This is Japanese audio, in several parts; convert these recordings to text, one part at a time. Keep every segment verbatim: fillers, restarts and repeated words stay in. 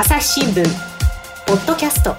朝日新聞ポッドキャスト、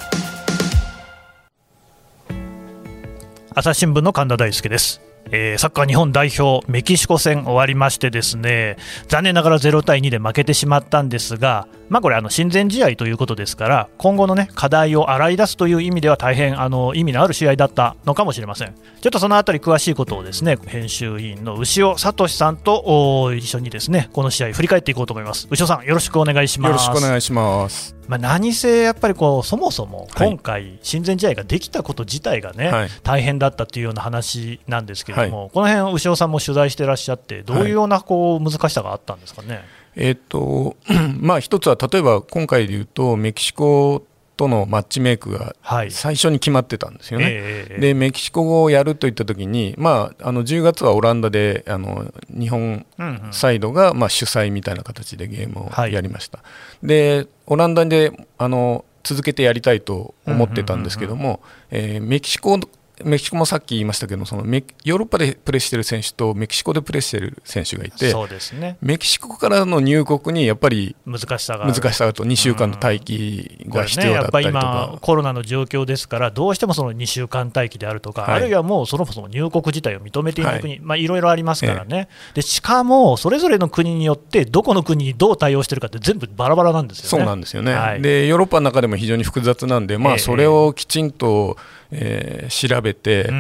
朝日新聞の神田大輔です。えー、サッカー日本代表メキシコ戦終わりましてですね、残念ながらゼロたいにで負けてしまったんですが、まあ、これあの親善試合ということですから、今後の、ね、課題を洗い出すという意味では大変あの意味のある試合だったのかもしれません。ちょっとそのあたり詳しいことをですね、編集委員の牛尾聡さんと一緒にですね、この試合振り返っていこうと思います。牛尾さん、よろしくお願いします。よろしくお願いします。まあ、何せやっぱりこうそもそも今回親善試合ができたこと自体がね、はい、大変だったというような話なんですけれども、はい、この辺牛尾さんも取材してらっしゃって、どういうようなこう難しさがあったんですかね。はい、えーとまあ、一つは例えば今回でいうとメキシコとのマッチメイクが最初に決まってたんですよね。はい、えー、でメキシコをやるといったときに、まあ、あのじゅうがつはオランダであの日本サイドがまあ主催みたいな形でゲームをやりました。はい、でオランダであの続けてやりたいと思ってたんですけども、メキシコメキシコもさっき言いましたけど、そのメヨーロッパでプレーしてる選手とメキシコでプレーしてる選手がいて、そうですね、メキシコからの入国にやっぱり難しさがあると、にしゅうかんの待機が必要だったりとか、うんね、やっぱり今コロナの状況ですから、どうしてもそのにしゅうかん待機であるとか、はい、あるいはもうそもそも入国自体を認めていない国、はいろいろありますからね。ええ、でしかもそれぞれの国によってどこの国にどう対応してるかって全部バラバラなんですよね。そうなんですよね。はい、でヨーロッパの中でも非常に複雑なんで、まあ、それをきちんと、えー、調べで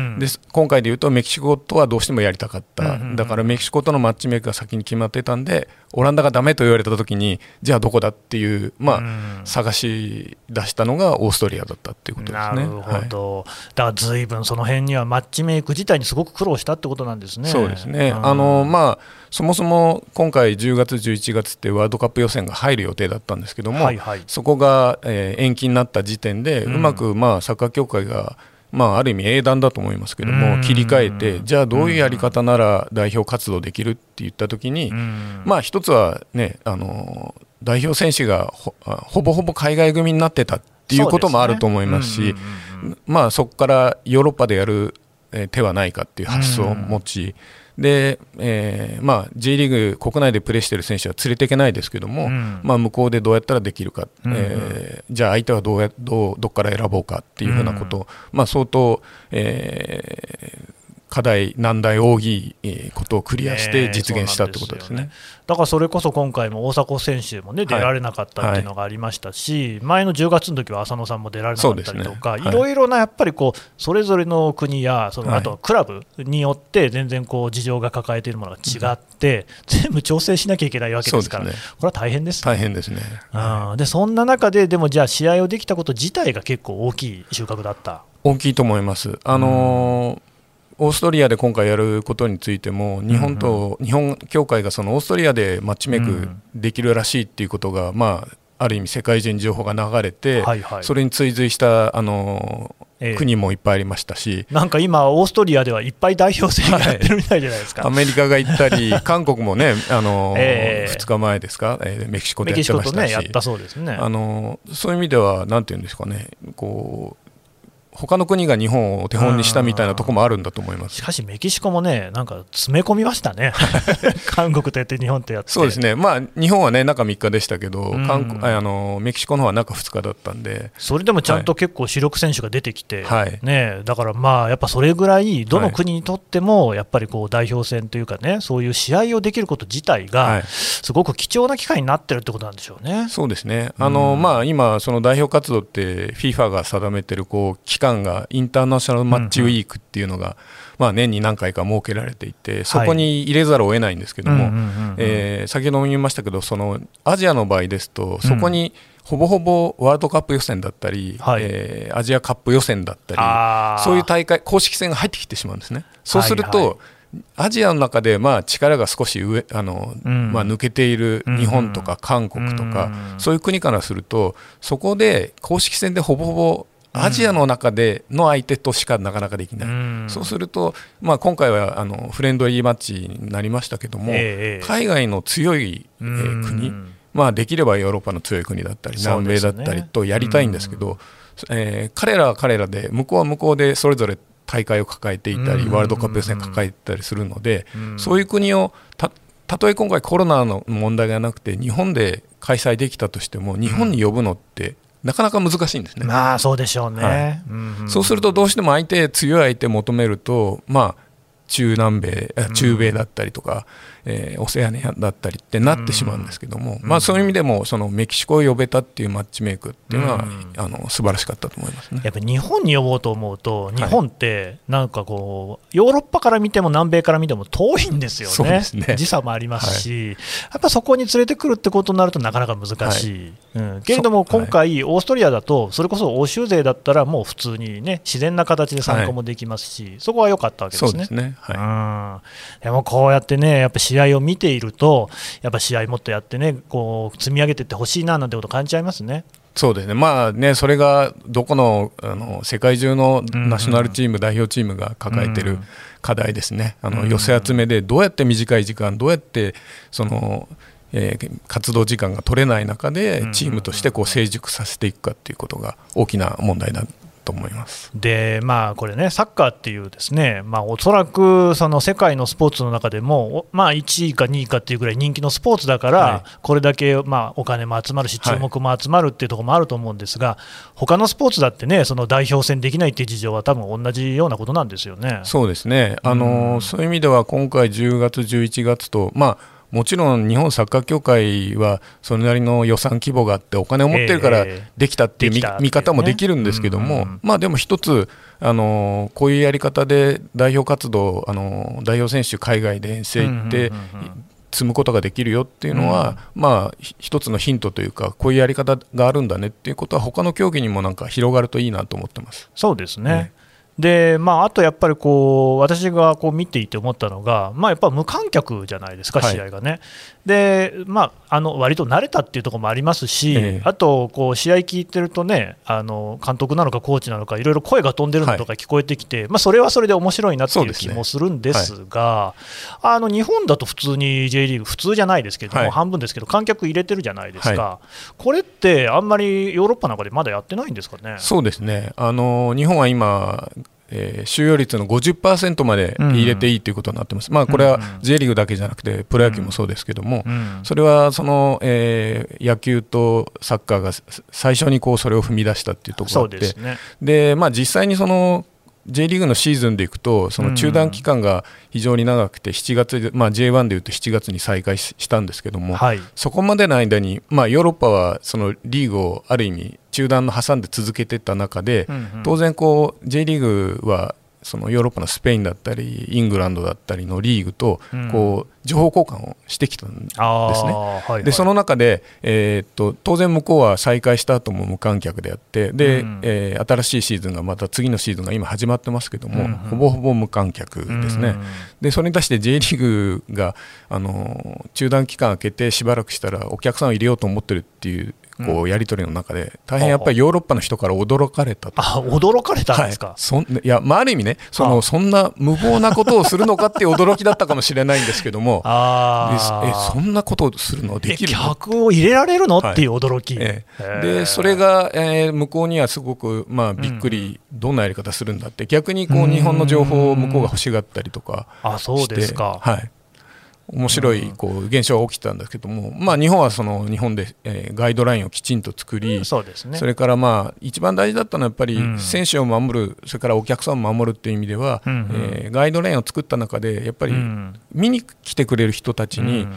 今回でいうとメキシコとはどうしてもやりたかった、うんうんうん、だからメキシコとのマッチメイクが先に決まってたんで、オランダがダメと言われたときにじゃあどこだっていう、まあうん、探し出したのがオーストリアだったっていうことですね。なるほど、はい、だから随分その辺にはマッチメイク自体にすごく苦労したってことなんですね。そうですね、うんあのまあ、そもそも今回じゅうがつじゅういちがつってワールドカップ予選が入る予定だったんですけども、はいはい、そこが、えー、延期になった時点でうまく、まあ、サッカー協会がまあ、ある意味英断だと思いますけども、切り替えてじゃあどういうやり方なら代表活動できるって言ったときに、まあ一つはね、あの代表選手が ほ, ほぼほぼ海外組になってたっていうこともあると思いますし、まあそこからヨーロッパでやる手はないかっていう発想を持ちで、えーまあ、J リーグ国内でプレーしている選手は連れていけないですけども、うんまあ、向こうでどうやったらできるか、うんうんえー、じゃあ相手はどうや、どう、どっから選ぼうかっていうふうなことを、うんまあ、相当、えー課題難題多いことをクリアして実現したってことです ね, ね, ですね。だからそれこそ今回も大迫選手も、ね、出られなかったっていうのがありましたし、はい、前のじゅうがつの時は浅野さんも出られなかったりとか、ねはい、いろいろなやっぱりこうそれぞれの国やそのあとクラブによって全然こう事情が抱えているものが違って、はい、全部調整しなきゃいけないわけですから、ね、これは大変です ね, 大変ですね、はい、でそんな中ででもじゃあ試合をできたこと自体が結構大きい収穫だった。大きいと思います。あのーオーストリアで今回やることについても日本と日本協会がそのオーストリアでマッチメイクできるらしいっていうことが、まあ、ある意味世界中に情報が流れて、それに追随したあの国もいっぱいありましたし、なんか今オーストリアではいっぱい代表戦がやってるみたいじゃないですか。はい、アメリカが行ったり韓国もねあの、えー、ふつかまえですかメキシコでやってましたし、メキシコとねやったそうですね。あのそういう意味ではなんていうんですかね、こう他の国が日本を手本にしたみたいなところもあるんだと思います。しかしメキシコもねなんか詰め込みましたね韓国とやって日本とやって、そうですね、まあ、日本はね中みっかでしたけど、韓国あのメキシコの方は中ふつかだったんで、それでもちゃんと結構主力選手が出てきて、はいね、だからまあやっぱそれぐらいどの国にとってもやっぱりこう代表戦というかね、そういう試合をできること自体がすごく貴重な機会になってるってことなんでしょうね。はい、そうですね、あの、まあ、今その代表活動って FIFA が定めてるこう期間がインターナショナルマッチウィークっていうのが、うんうんまあ、年に何回か設けられていて、そこに入れざるを得ないんですけども、先ほども言いましたけど、そのアジアの場合ですとそこにほぼほぼワールドカップ予選だったり、うんえー、アジアカップ予選だったり、はい、そういう大会公式戦が入ってきてしまうんですね。そうすると、はいはい、アジアの中でまあ力が少し上あの、うんまあ、抜けている日本とか韓国とか、うんうん、そういう国からするとそこで公式戦でほぼほぼアジアの中での相手としかなかなかできない、うん、そうすると、まあ、今回はあのフレンドリーマッチになりましたけども、えー、海外の強い、えー、国、うんまあ、できればヨーロッパの強い国だったり南米だったりとやりたいんですけど、そうですね、うんえー、彼らは彼らで向こうは向こうでそれぞれ大会を抱えていたり、うん、ワールドカップ予選抱えていたりするので、うん、そういう国をたたとえ今回コロナの問題がなくて日本で開催できたとしても日本に呼ぶのってなかなか難しいんですね。まあそうでしょうね、はいうんうん、そうするとどうしても相手強い相手求めると、まあ、中南米中米だったりとか、うんえー、オセアニアだったりってなってしまうんですけども、うんまあ、そういう意味でもそのメキシコを呼べたっていうマッチメイクっていうのは、うん、あの素晴らしかったと思いますね。やっぱ日本に呼ぼうと思うと日本ってなんかこうヨーロッパから見ても南米から見ても遠いんですよ ね, そうですね時差もありますし、はい、やっぱそこに連れてくるってことになるとなかなか難しい、はいうん、けれども今回オーストリアだとそれこそ欧州勢だったらもう普通にね自然な形で参加もできますし、はい、そこは良かったわけですね。そうですねはい、でもこうやってねやっぱ試合を見ているとやっぱ試合もっとやってねこう積み上げていってほしいななんてこと感じちゃいますね。そうですね、まあね、それがどこ の, あの世界中のナショナルチーム、うんうん、代表チームが抱えている課題ですね。あの寄せ集めでどうやって短い時間どうやってその、えー、活動時間が取れない中でチームとしてこう成熟させていくかということが大きな問題だと思います。でまあ、これねサッカーっていうですね、まあ、おそらくその世界のスポーツの中でも、まあ、いちいかにいかっていうぐらい人気のスポーツだから、はい、これだけ、まあ、お金も集まるし注目も集まるっていうところもあると思うんですが、はい、他のスポーツだってねその代表戦できないっていう事情は多分同じようなことなんですよね。そうですねあの、うん、そういう意味では今回じゅうがつじゅういちがつと、まあもちろん日本サッカー協会はそれなりの予算規模があってお金を持ってるからできたっていう見、えー、見方もできるんですけども、うんうん、まあでも一つあのこういうやり方で代表活動あの代表選手海外で遠征行って、うんうんうんうん積むことができるよっていうのは、うんまあ、一つのヒントというかこういうやり方があるんだねっていうことは他の競技にもなんか広がるといいなと思ってます。そうですね、うんでまあ、あとやっぱりこう私がこう見ていて思ったのが、まあ、やっぱ無観客じゃないですか試合がね、はいでまあ、あの割と慣れたっていうところもありますし、えー、あとこう試合聞いてるとねあの監督なのかコーチなのかいろいろ声が飛んでるのとか聞こえてきて、はいまあ、それはそれで面白いなっていう気もするんですがですね、はい、あの日本だと普通に J リーグ普通じゃないですけども、はい、半分ですけど観客入れてるじゃないですか、はい、これってあんまりヨーロッパなんかでまだやってないんですかね。そうですねあの日本は今えー、収容率の ごじゅっパーセント まで入れていいということになってます、うんうんまあ、これは J リーグだけじゃなくてプロ野球もそうですけども、うんうん、それはその、えー、野球とサッカーが最初にこうそれを踏み出したっていうところがあってそうですね。で、まあ、実際にそのJ リーグのシーズンでいくとその中断期間が非常に長くてしちがつで、まあ、ジェイワン でいうとしちがつに再開したんですけども、はい、そこまでの間に、まあ、ヨーロッパはそのリーグをある意味中断の挟んで続けていった中で、うんうん、当然こう J リーグはそのヨーロッパのスペインだったりイングランドだったりのリーグとこう情報交換をしてきたんですね、うんはいはい、でその中で、えー、っと当然向こうは再開した後も無観客でやってで、うんえー、新しいシーズンがまた次のシーズンが今始まってますけども、うんうん、ほぼほぼ無観客ですね、うんうん、でそれに対して J リーグがあの中断期間開けてしばらくしたらお客さんを入れようと思ってるっていうこうやり取りの中で大変やっぱりヨーロッパの人から驚かれたと。あ驚かれたんですか、はい、そんいや、まあ、ある意味ねそのそんな無謀なことをするのかっていう驚きだったかもしれないんですけどもあえそんなことをするのできるの客を入れられるの、はい、っていう驚き、ええ、でそれが、えー、向こうにはすごく、まあ、びっくり、うん、どんなやり方するんだって逆にこう日本の情報を向こうが欲しがったりとかしてあそうですか、はい面白いこう現象が起きたんですけども、まあ、日本はその日本でガイドラインをきちんと作り、うん そ, うですね、それからまあ一番大事だったのはやっぱり選手を守るそれからお客さんを守るという意味では、うんうんえー、ガイドラインを作った中でやっぱり見に来てくれる人たちに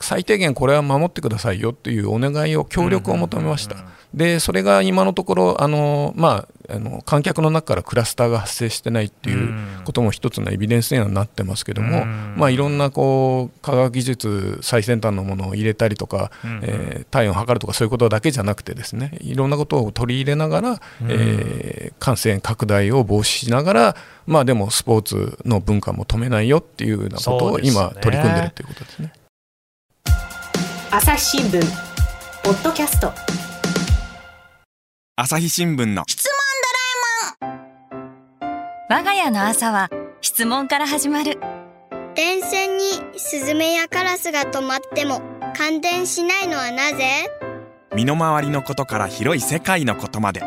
最低限これは守ってくださいよというお願いを協力を求めました、うんうんうんうん、でそれが今のところあの、まあ、あの観客の中からクラスターが発生してないっていうことも一つのエビデンスにはなってますけども、うんまあ、いろんなこう科学技術最先端のものを入れたりとか、うんえー、体温を測るとかそういうことだけじゃなくてですねいろんなことを取り入れながら、うんえー、感染拡大を防止しながら、まあ、でもスポーツの文化も止めないよっていうようなことを今取り組んでるということですね。朝日新聞ポッドキャスト朝日新聞の質問ドラえもん。我が家の朝は質問から始まる。電線にスズメやカラスが止まっても感電しないのはなぜ？身の回りのことから広い世界のことまで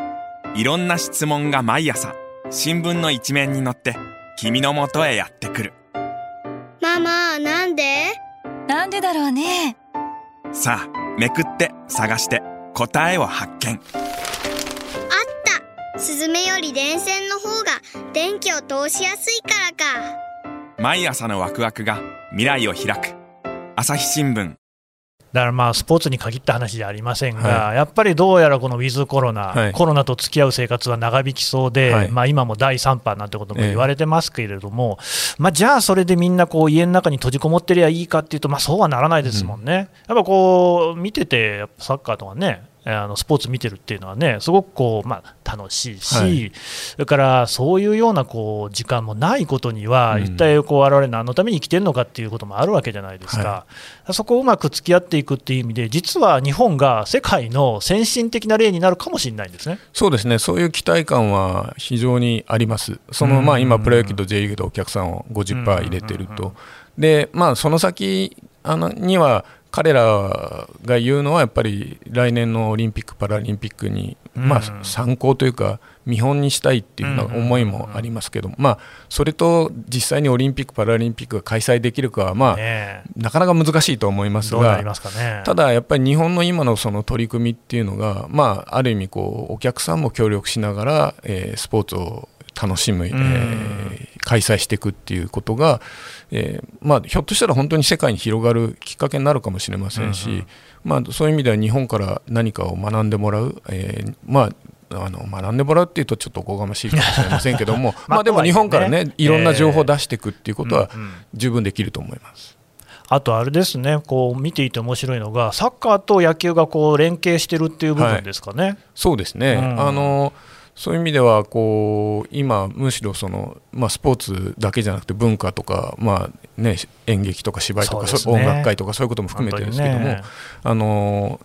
いろんな質問が毎朝新聞の一面に載って君の元へやってくる。ママなんで？なんでだろうね。さあ、めくって探して答えを発見。あった！スズメより電線の方が電気を通しやすいからか。毎朝のワクワクが未来を開く。朝日新聞。だからまあスポーツに限った話じゃありませんが、はい、やっぱりどうやらこのウィズコロナ、はい、コロナと付き合う生活は長引きそうで、はいまあ、今もだいさん波なんてことも言われてますけれども、えーまあ、じゃあそれでみんなこう家の中に閉じこもってりゃいいかっていうと、まあ、そうはならないですもんね、うん、やっぱこう見ててやっぱサッカーとかねあのスポーツ見てるっていうのはねすごくこう、まあ、楽しいし、はい、それからそういうようなこう時間もないことには、うん、一体こう我々何のために生きてるのかっていうこともあるわけじゃないですか、はい、そこをうまく付き合っていくっていう意味で実は日本が世界の先進的な例になるかもしれないんですね。そうですね、そういう期待感は非常にあります。そのまあ今プロ野球と J リーグでお客さんを ごじゅっパーセント 入れてるとで、まあ、その先あのには彼らが言うのはやっぱり来年のオリンピック・パラリンピックにまあ参考というか見本にしたいっていうような思いもありますけど、まあそれと実際にオリンピック・パラリンピックが開催できるかはまあなかなか難しいと思いますが、ただやっぱり日本の今のその取り組みっていうのがまあある意味こうお客さんも協力しながらえスポーツを楽しむ、えー、開催していくっていうことが、えーまあ、ひょっとしたら本当に世界に広がるきっかけになるかもしれませんし、うんうんまあ、そういう意味では日本から何かを学んでもらう、えーまあ、あの学んでもらうっていうとちょっとおこがましいかもしれませんけどもまあでも日本からねいろんな情報を出していくっていうことは十分できると思います。あとあれですね、こう見ていて面白いのがサッカーと野球がこう連携してるっていう部分ですかね、はい、そうですね、うん、あのそういう意味ではこう今むしろその、まあ、スポーツだけじゃなくて文化とか、まあね、演劇とか芝居とか、そう、音楽会とかそういうことも含めてですけども、ね、あの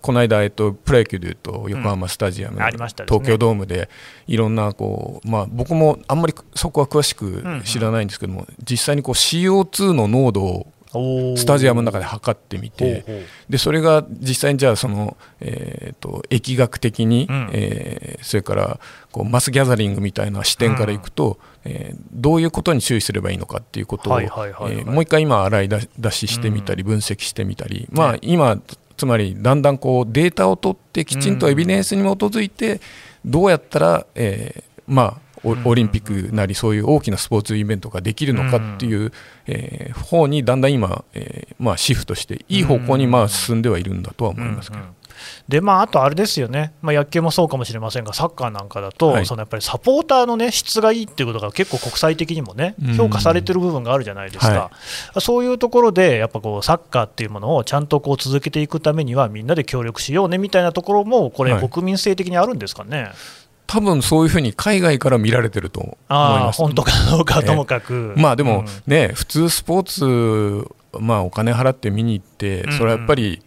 この間、えっと、プロ野球でいうと横浜スタジアム、うんね、東京ドームでいろんなこう、まあ、僕もあんまりそこは詳しく知らないんですけども、うんうん、実際にこう シーオーツー の濃度をスタジアムの中で測ってみて、ほうほうでそれが実際にじゃあその、えー、と疫学的に、うんえー、それからこうマスギャザリングみたいな視点からいくと、うんえー、どういうことに注意すればいいのかっていうことをもう一回今洗い出ししてみたり分析してみたり、うんまあ、今つまりだんだんこうデータを取ってきちんとエビデンスに基づいてどうやったら、えー、まあオリンピックなりそういう大きなスポーツイベントができるのかっていう、うんえー、方にだんだん今、えーまあ、シフトしていい方向にまあ進んではいるんだとは思いますけど、うんうんでまあ、あとあれですよね、まあ、野球もそうかもしれませんがサッカーなんかだと、はい、そのやっぱりサポーターの、ね、質がいいっていうことが結構国際的にも、ね、評価されてる部分があるじゃないですか、うんはい、そういうところでやっぱこうサッカーっていうものをちゃんとこう続けていくためにはみんなで協力しようねみたいなところもこれ国民性的にあるんですかね、はい多分そういうふうに海外から見られてると思います。あ本当かどうかともかく、えーまあ、でも、ねうん、普通スポーツ、まあ、お金払って見に行って、うんうん、それはやっぱり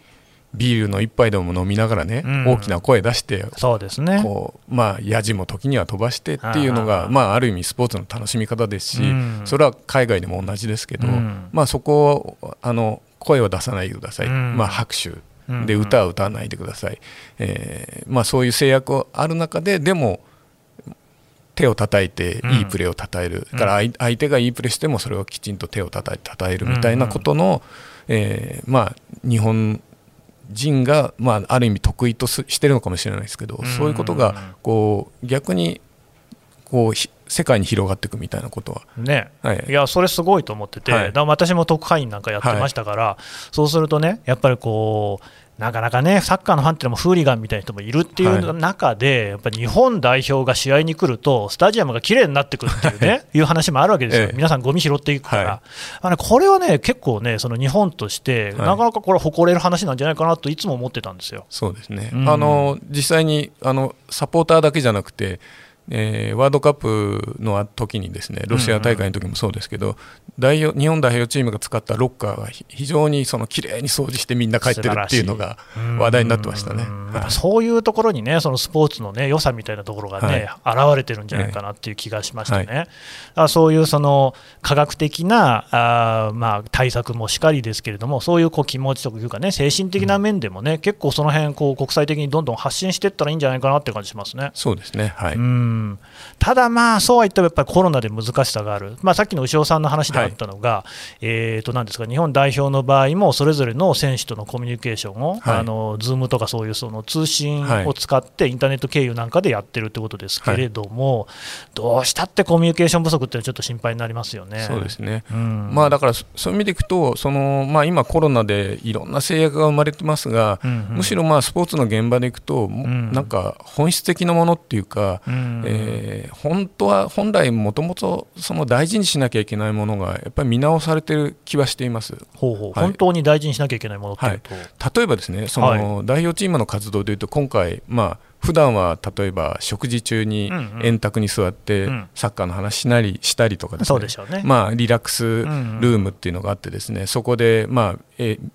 ビールの一杯でも飲みながらね、うん、大きな声出してそうですねこう、まあ、ヤジも時には飛ばしてっていうのが あ,、まあ、ある意味スポーツの楽しみ方ですし、うん、それは海外でも同じですけど、うんまあ、そこをあの声を出さないでください、うんまあ、拍手で歌は歌わないでください、えーまあ、そういう制約がある中ででも手を叩いていいプレーを叩える、うん、だから相手がいいプレーしてもそれをきちんと手を叩いて叩えるみたいなことの、うんうんえーまあ、日本人が、まあ、ある意味得意としてるのかもしれないですけど、うんうん、そういうことがこう逆にこう世界に広がっていくみたいなことは、ねはい、いやそれすごいと思ってて、はい、だ私も特派員なんかやってましたから、はい、そうするとねやっぱりこうなかなかねサッカーのファンってのもフーリガンみたいな人もいるっていう中で、はい、やっぱり日本代表が試合に来るとスタジアムが綺麗になってくるっていうねいう話もあるわけですよ、ええ、皆さんゴミ拾っていくから、はい、あのこれはね結構ねその日本としてなかなかこれ誇れる話なんじゃないかなといつも思ってたんですよ。そうですね、うん、あの実際にあのサポーターだけじゃなくてえー、ワールドカップの時にですねロシア大会の時もそうですけど、うんうん、代表日本代表チームが使ったロッカーが非常にその綺麗に掃除してみんな帰ってるっていうのが話題になってましたね、うんうん、やっぱそういうところにねそのスポーツの、ね、良さみたいなところがね、はい、現れてるんじゃないかなっていう気がしましたね、はいはい、あそういうその科学的なあ、まあ、対策もしっかりですけれどもそうい う, こう気持ちというかね精神的な面でもね、うん、結構その辺こう国際的にどんどん発信していったらいいんじゃないかなって感じしますね。そうですねはい、うんうん、ただ、まあそうは言ってもやっぱりコロナで難しさがある、まあ、さっきの牛尾さんの話であったのが、はい、えーとなんですか、日本代表の場合もそれぞれの選手とのコミュニケーションを、はい、あの Zoom とかそういうその通信を使ってインターネット経由なんかでやってるということですけれども、はい、どうしたってコミュニケーション不足っていうのはちょっと心配になりますよね。そうですね、うん、まあ、だからそういう意味でいくとその、まあ、今コロナでいろんな制約が生まれてますが、うんうん、むしろまあスポーツの現場でいくと、うん、なんか本質的なものっていうか、うん、えー、本当は本来もともと大事にしなきゃいけないものがやっぱり見直されてる気はしています。ほうほう、はい、本当に大事にしなきゃいけないものっていうと、はい、例えばですね、その代表チームの活動でいうと今回、まあ普段は例えば食事中に円卓に座ってサッカーの話しなりしたりとかですね、まあリラックスルームっていうのがあってですね、そこでまあ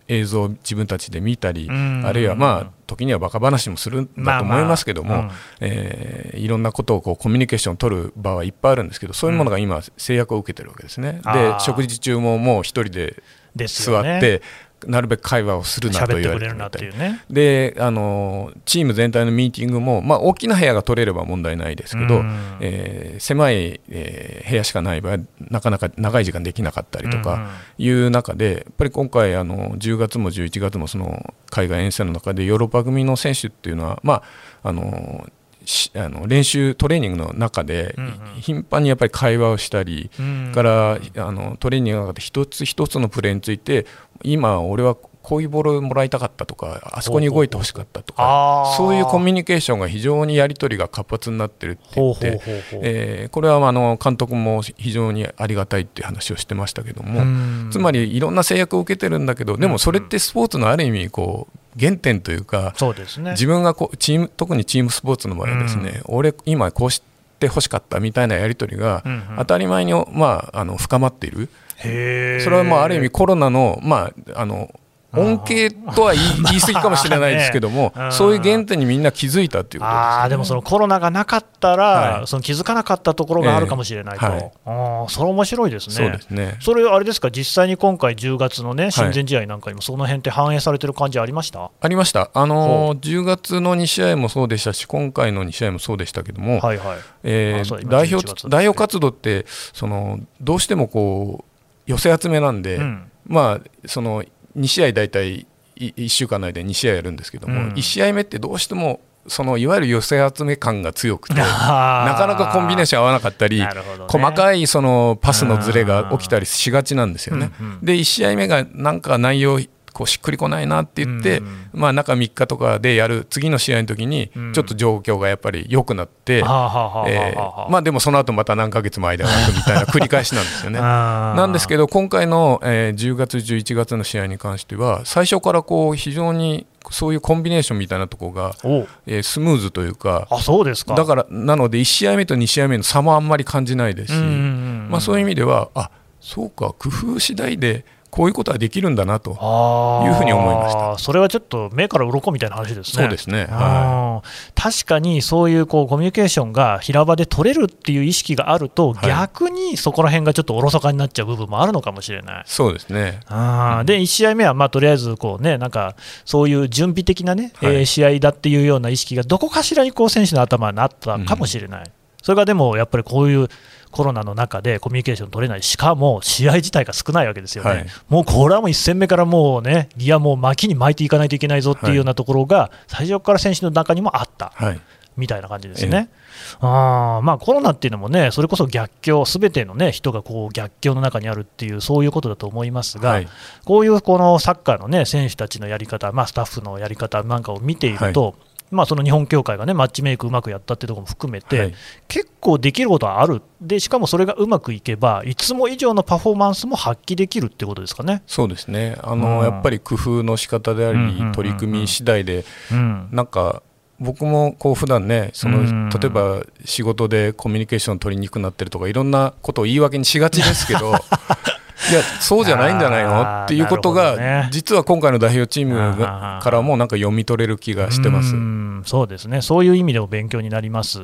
映像を自分たちで見たり、あるいはまあ時にはバカ話もするんだと思いますけども、えいろんなことをこうコミュニケーションを取る場はいっぱいあるんですけど、そういうものが今制約を受けてるわけですね。で食事中ももう一人で座ってなるべく会話をするなと言われてみたり、で、あのチーム全体のミーティングも、まあ、大きな部屋が取れれば問題ないですけど、えー、狭い、えー、部屋しかない場合なかなか長い時間できなかったりとかいう中で、やっぱり今回あのじゅうがつもじゅういちがつもその海外遠征の中でヨーロッパ組の選手っていうのは、まあ、あのあの練習トレーニングの中で頻繁にやっぱり会話をしたり、うんうん、からあのトレーニングの中で一つ一つのプレーについて、今俺はこういうボールをもらいたかったとか、あそこに動いてほしかったとか、そういうコミュニケーションが非常にやり取りが活発になってるって言って、えこれはあの監督も非常にありがたいっていう話をしてましたけども、つまりいろんな制約を受けてるんだけど、でもそれってスポーツのある意味こう原点というか、そうですね、自分がこうチーム、特にチームスポーツの場合ですね、うん、俺今こうして欲しかったみたいなやり取りが当たり前に、まあ、あの深まっている。へー、それはもうある意味コロナの、まあ、あの恩恵とは言い過ぎかもしれないですけども、ね、そういう原点にみんな気づいたということです、ね、あでもそのコロナがなかったら、はい、その気づかなかったところがあるかもしれないと、えーはい、あそれ面白いです ね, そうですね。それあれですか、実際に今回じゅうがつの、ね、親善試合なんかにもその辺って反映されてる感じありました、はい、ありました、あのー、じゅうがつのに試合もそうでしたし、今回のに試合もそうでしたけども、代表活動ってそのどうしてもこう寄せ集めなんで、うん、まあそのに試合だいたいいっしゅうかんの間にに試合やるんですけども、うん、いち試合目ってどうしてもそのいわゆる寄せ集め感が強くて、なかなかコンビネーション合わなかったり、ね、細かいそのパスのズレが起きたりしがちなんですよね、うんうん、でいち試合目がなんか内容こうしっくりこないなって言って、うんうんまあ、中みっかとかでやる次の試合の時にちょっと状況がやっぱり良くなって、うんえー、まあでもその後また何ヶ月も間が空くみたいな繰り返しなんですよねなんですけど今回のじゅうがつじゅういちがつの試合に関しては最初からこう非常にそういうコンビネーションみたいなところが、えー、スムーズというか、あ、そうですか。だからなのでいち試合目とに試合目の差もあんまり感じないですし、うんうんうんまあ、そういう意味ではあそうか工夫次第でこういうことはできるんだなというふうに思いました。それはちょっと目から鱗みたいな話ですね。そうですね、はい、確かにそうい う, こうコミュニケーションが平場で取れるっていう意識があると、はい、逆にそこら辺がちょっとおろそかになっちゃう部分もあるのかもしれない。そうですね。あでいち試合目はまあとりあえずこう、ね、なんかそういう準備的な、ねはいえー、試合だっていうような意識がどこかしらにこう選手の頭にあったかもしれない、うん、それがでもやっぱりこういうコロナの中でコミュニケーション取れない、しかも試合自体が少ないわけですよね、はい、もうこれはもういち戦目からもうねいやもう巻きに巻いていかないといけないぞっていうようなところが最初から選手の中にもあった、はい、みたいな感じですね、ええ、あまあコロナっていうのもねそれこそ逆境すべての、ね、人がこう逆境の中にあるっていうそういうことだと思いますが、はい、こういうこのサッカーの、ね、選手たちのやり方、まあ、スタッフのやり方なんかを見ていると、はいまあ、その日本協会が、ね、マッチメイクうまくやったってところも含めて、はい、結構できることはあるで、しかもそれがうまくいけばいつも以上のパフォーマンスも発揮できるってことですかね。そうですねあの、うん、やっぱり工夫の仕方であり、うんうんうんうん、取り組み次第で、うん、なんか僕もこう普段ねその例えば仕事でコミュニケーション取りにくくなってるとかいろんなことを言い訳にしがちですけどいやそうじゃないんじゃないのっていうことが、ね、実は今回の代表チームからもなんか読み取れる気がしてます。うんそうですねそういう意味でも勉強になります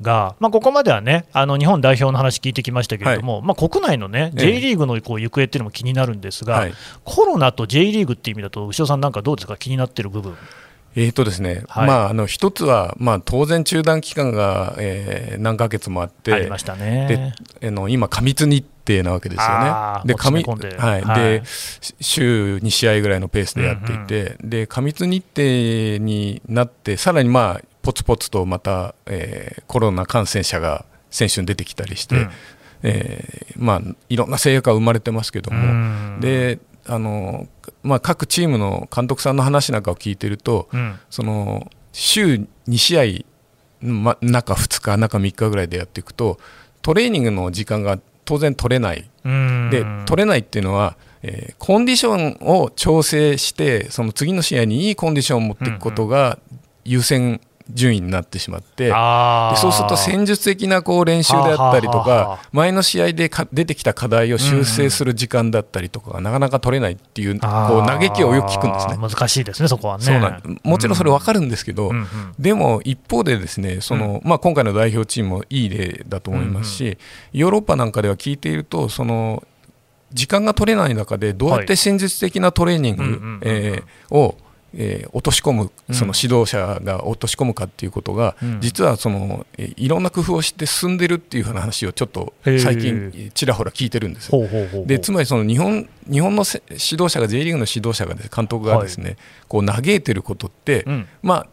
が、はいまあ、ここまではねあの日本代表の話聞いてきましたけれども、はいまあ、国内のね J リーグのこう行方っていうのも気になるんですが、ええ、コロナと J リーグっていう意味だと牛尾さんなんかどうですか気になってる部分。えーとですね、はい、まあ、あの一つは、まあ、当然中断期間が、えー、何ヶ月もあってありましたね。で、あの今過密日程なわけですよね。で、過密、はいはい、で週に試合ぐらいのペースでやっていて、うんうん、で過密日程になってさらに、まあ、ポツポツとまた、えー、コロナ感染者が選手に出てきたりして、うん、えーまあ、いろんな制約が生まれてますけども、うん、であのまあ、各チームの監督さんの話なんかを聞いてると、うん、その週に試合、ま、中ふつか中みっかぐらいでやっていくとトレーニングの時間が当然取れない。で、取れないっていうのは、えー、コンディションを調整してその次の試合にいいコンディションを持っていくことが優先順位になってしまって、うんうん、でそうすると戦術的なこう練習であったりとか、はははは前の試合でか出てきた課題を修正する時間だったりとかがなかなか取れないっていう、うん、こう嘆きをよく聞くんですね。難しいですね、そこはね。そうなん、もちろんそれ分かるんですけど、うんうんうん、でも一方でですね、その、まあ、今回の代表チームもいい例だと思いますし、うんうん、ヨーロッパなんかでは聞いているとその時間が取れない中でどうやって戦術的なトレーニング、はい、えー、をえー、落とし込む、その指導者が落とし込むかっていうことが、うん、実はその、えー、いろんな工夫をして進んでるっていう話をちょっと最近ちらほら聞いてるんです。ほうほうほうほう。で、つまりその日本、日本の指導者が J リーグの指導者が、ね、監督がですね、はい、こう嘆いてることって、うん、まあ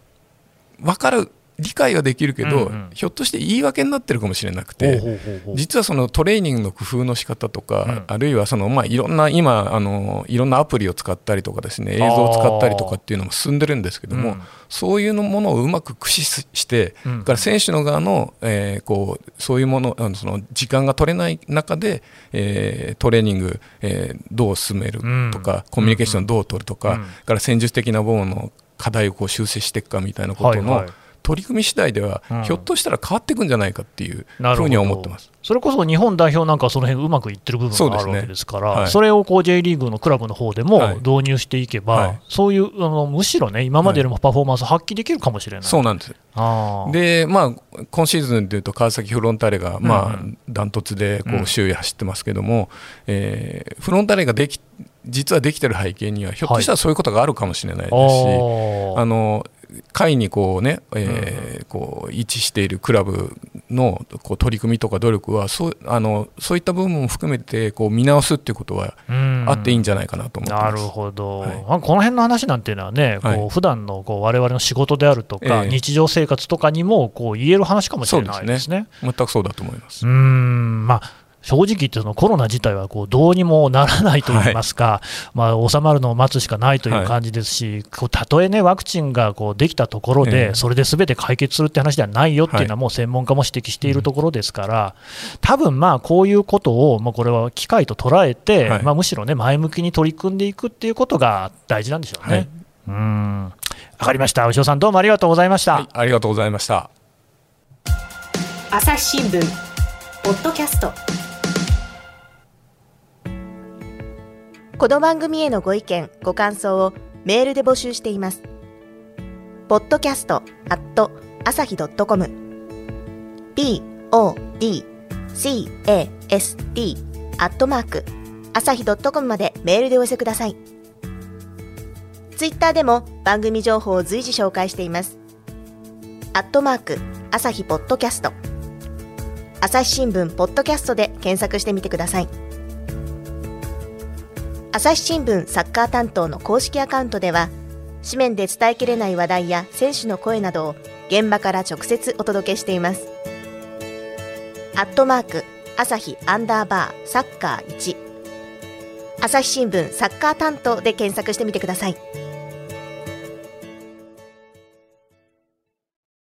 分かる、理解はできるけど、うんうん、ひょっとして言い訳になってるかもしれなくて、ほうほうほうほう、実はそのトレーニングの工夫の仕方とか、うん、あるいはその、まあ、いろんな今あのいろんなアプリを使ったりとかですね、映像を使ったりとかっていうのも進んでるんですけども、うん、そういうものをうまく駆使して、うん、だから選手の側の、えー、こうそういうもの、あのその時間が取れない中で、えー、トレーニング、えー、どう進めるとか、うん、コミュニケーションどう取るとか、うん、だから戦術的な部分の課題をこう修正していくかみたいなことの、はいはい、取り組み次第では、うん、ひょっとしたら変わっていくんじゃないかっていうふうには思ってます。それこそ日本代表なんかはその辺うまくいってる部分があるわけですから、そです、ね、はい、それをこう J リーグのクラブの方でも導入していけば、はい、そういうあのむしろね、今までよりもパフォーマンス発揮できるかもしれない、はい、そうなんです。あで、まあ、今シーズンでいうと川崎フロンターレが、まあ、うんうん、ダントツでこう周囲走ってますけども、うん、えー、フロンターレができ実はできてる背景にはひょっとしたらそういうことがあるかもしれないですし、はい、あの会にこうね、えー、こう位置しているクラブのこう取り組みとか努力は そ, うあのそういった部分も含めてこう見直すっていうことはあっていいんじゃないかなと思ってます。なるほど、はい、この辺の話なんていうのはね、こう普段のこう我々の仕事であるとか、はい、日常生活とかにもこう言える話かもしれないです ね, ですね。全くそうだと思います。うーん、まあ正直言って、そのコロナ自体はこうどうにもならないといいますか、はい、まあ、収まるのを待つしかないという感じですし、はい、こうたとえ、ね、ワクチンがこうできたところで、それですべて解決するって話ではないよっていうのは、もう専門家も指摘しているところですから、はい、多分まあこういうことを、まあ、これは機会と捉えて、はい、まあ、むしろ、ね、前向きに取り組んでいくっていうことが大事なんでしょうね。はい、うーん、分かりました。牛尾さん、どうもありがとうございました。はい、ありがとうございました。朝日新聞ポッドキャスト。この番組へのご意見、ご感想をメールで募集しています。ポッドキャスト アット アサヒ ドット コム ポッドキャスト アット アサヒ ドット コム までメールでお寄せください。ツイッターでも番組情報を随時紹介しています。アットマーク朝日ポッドキャスト、朝日新聞ポッドキャストで検索してみてください。朝日新聞サッカー担当の公式アカウントでは、紙面で伝えきれない話題や選手の声などを現場から直接お届けしています。アットマーク朝日アンダーバーサッカーいち、朝日新聞サッカー担当で検索してみてください。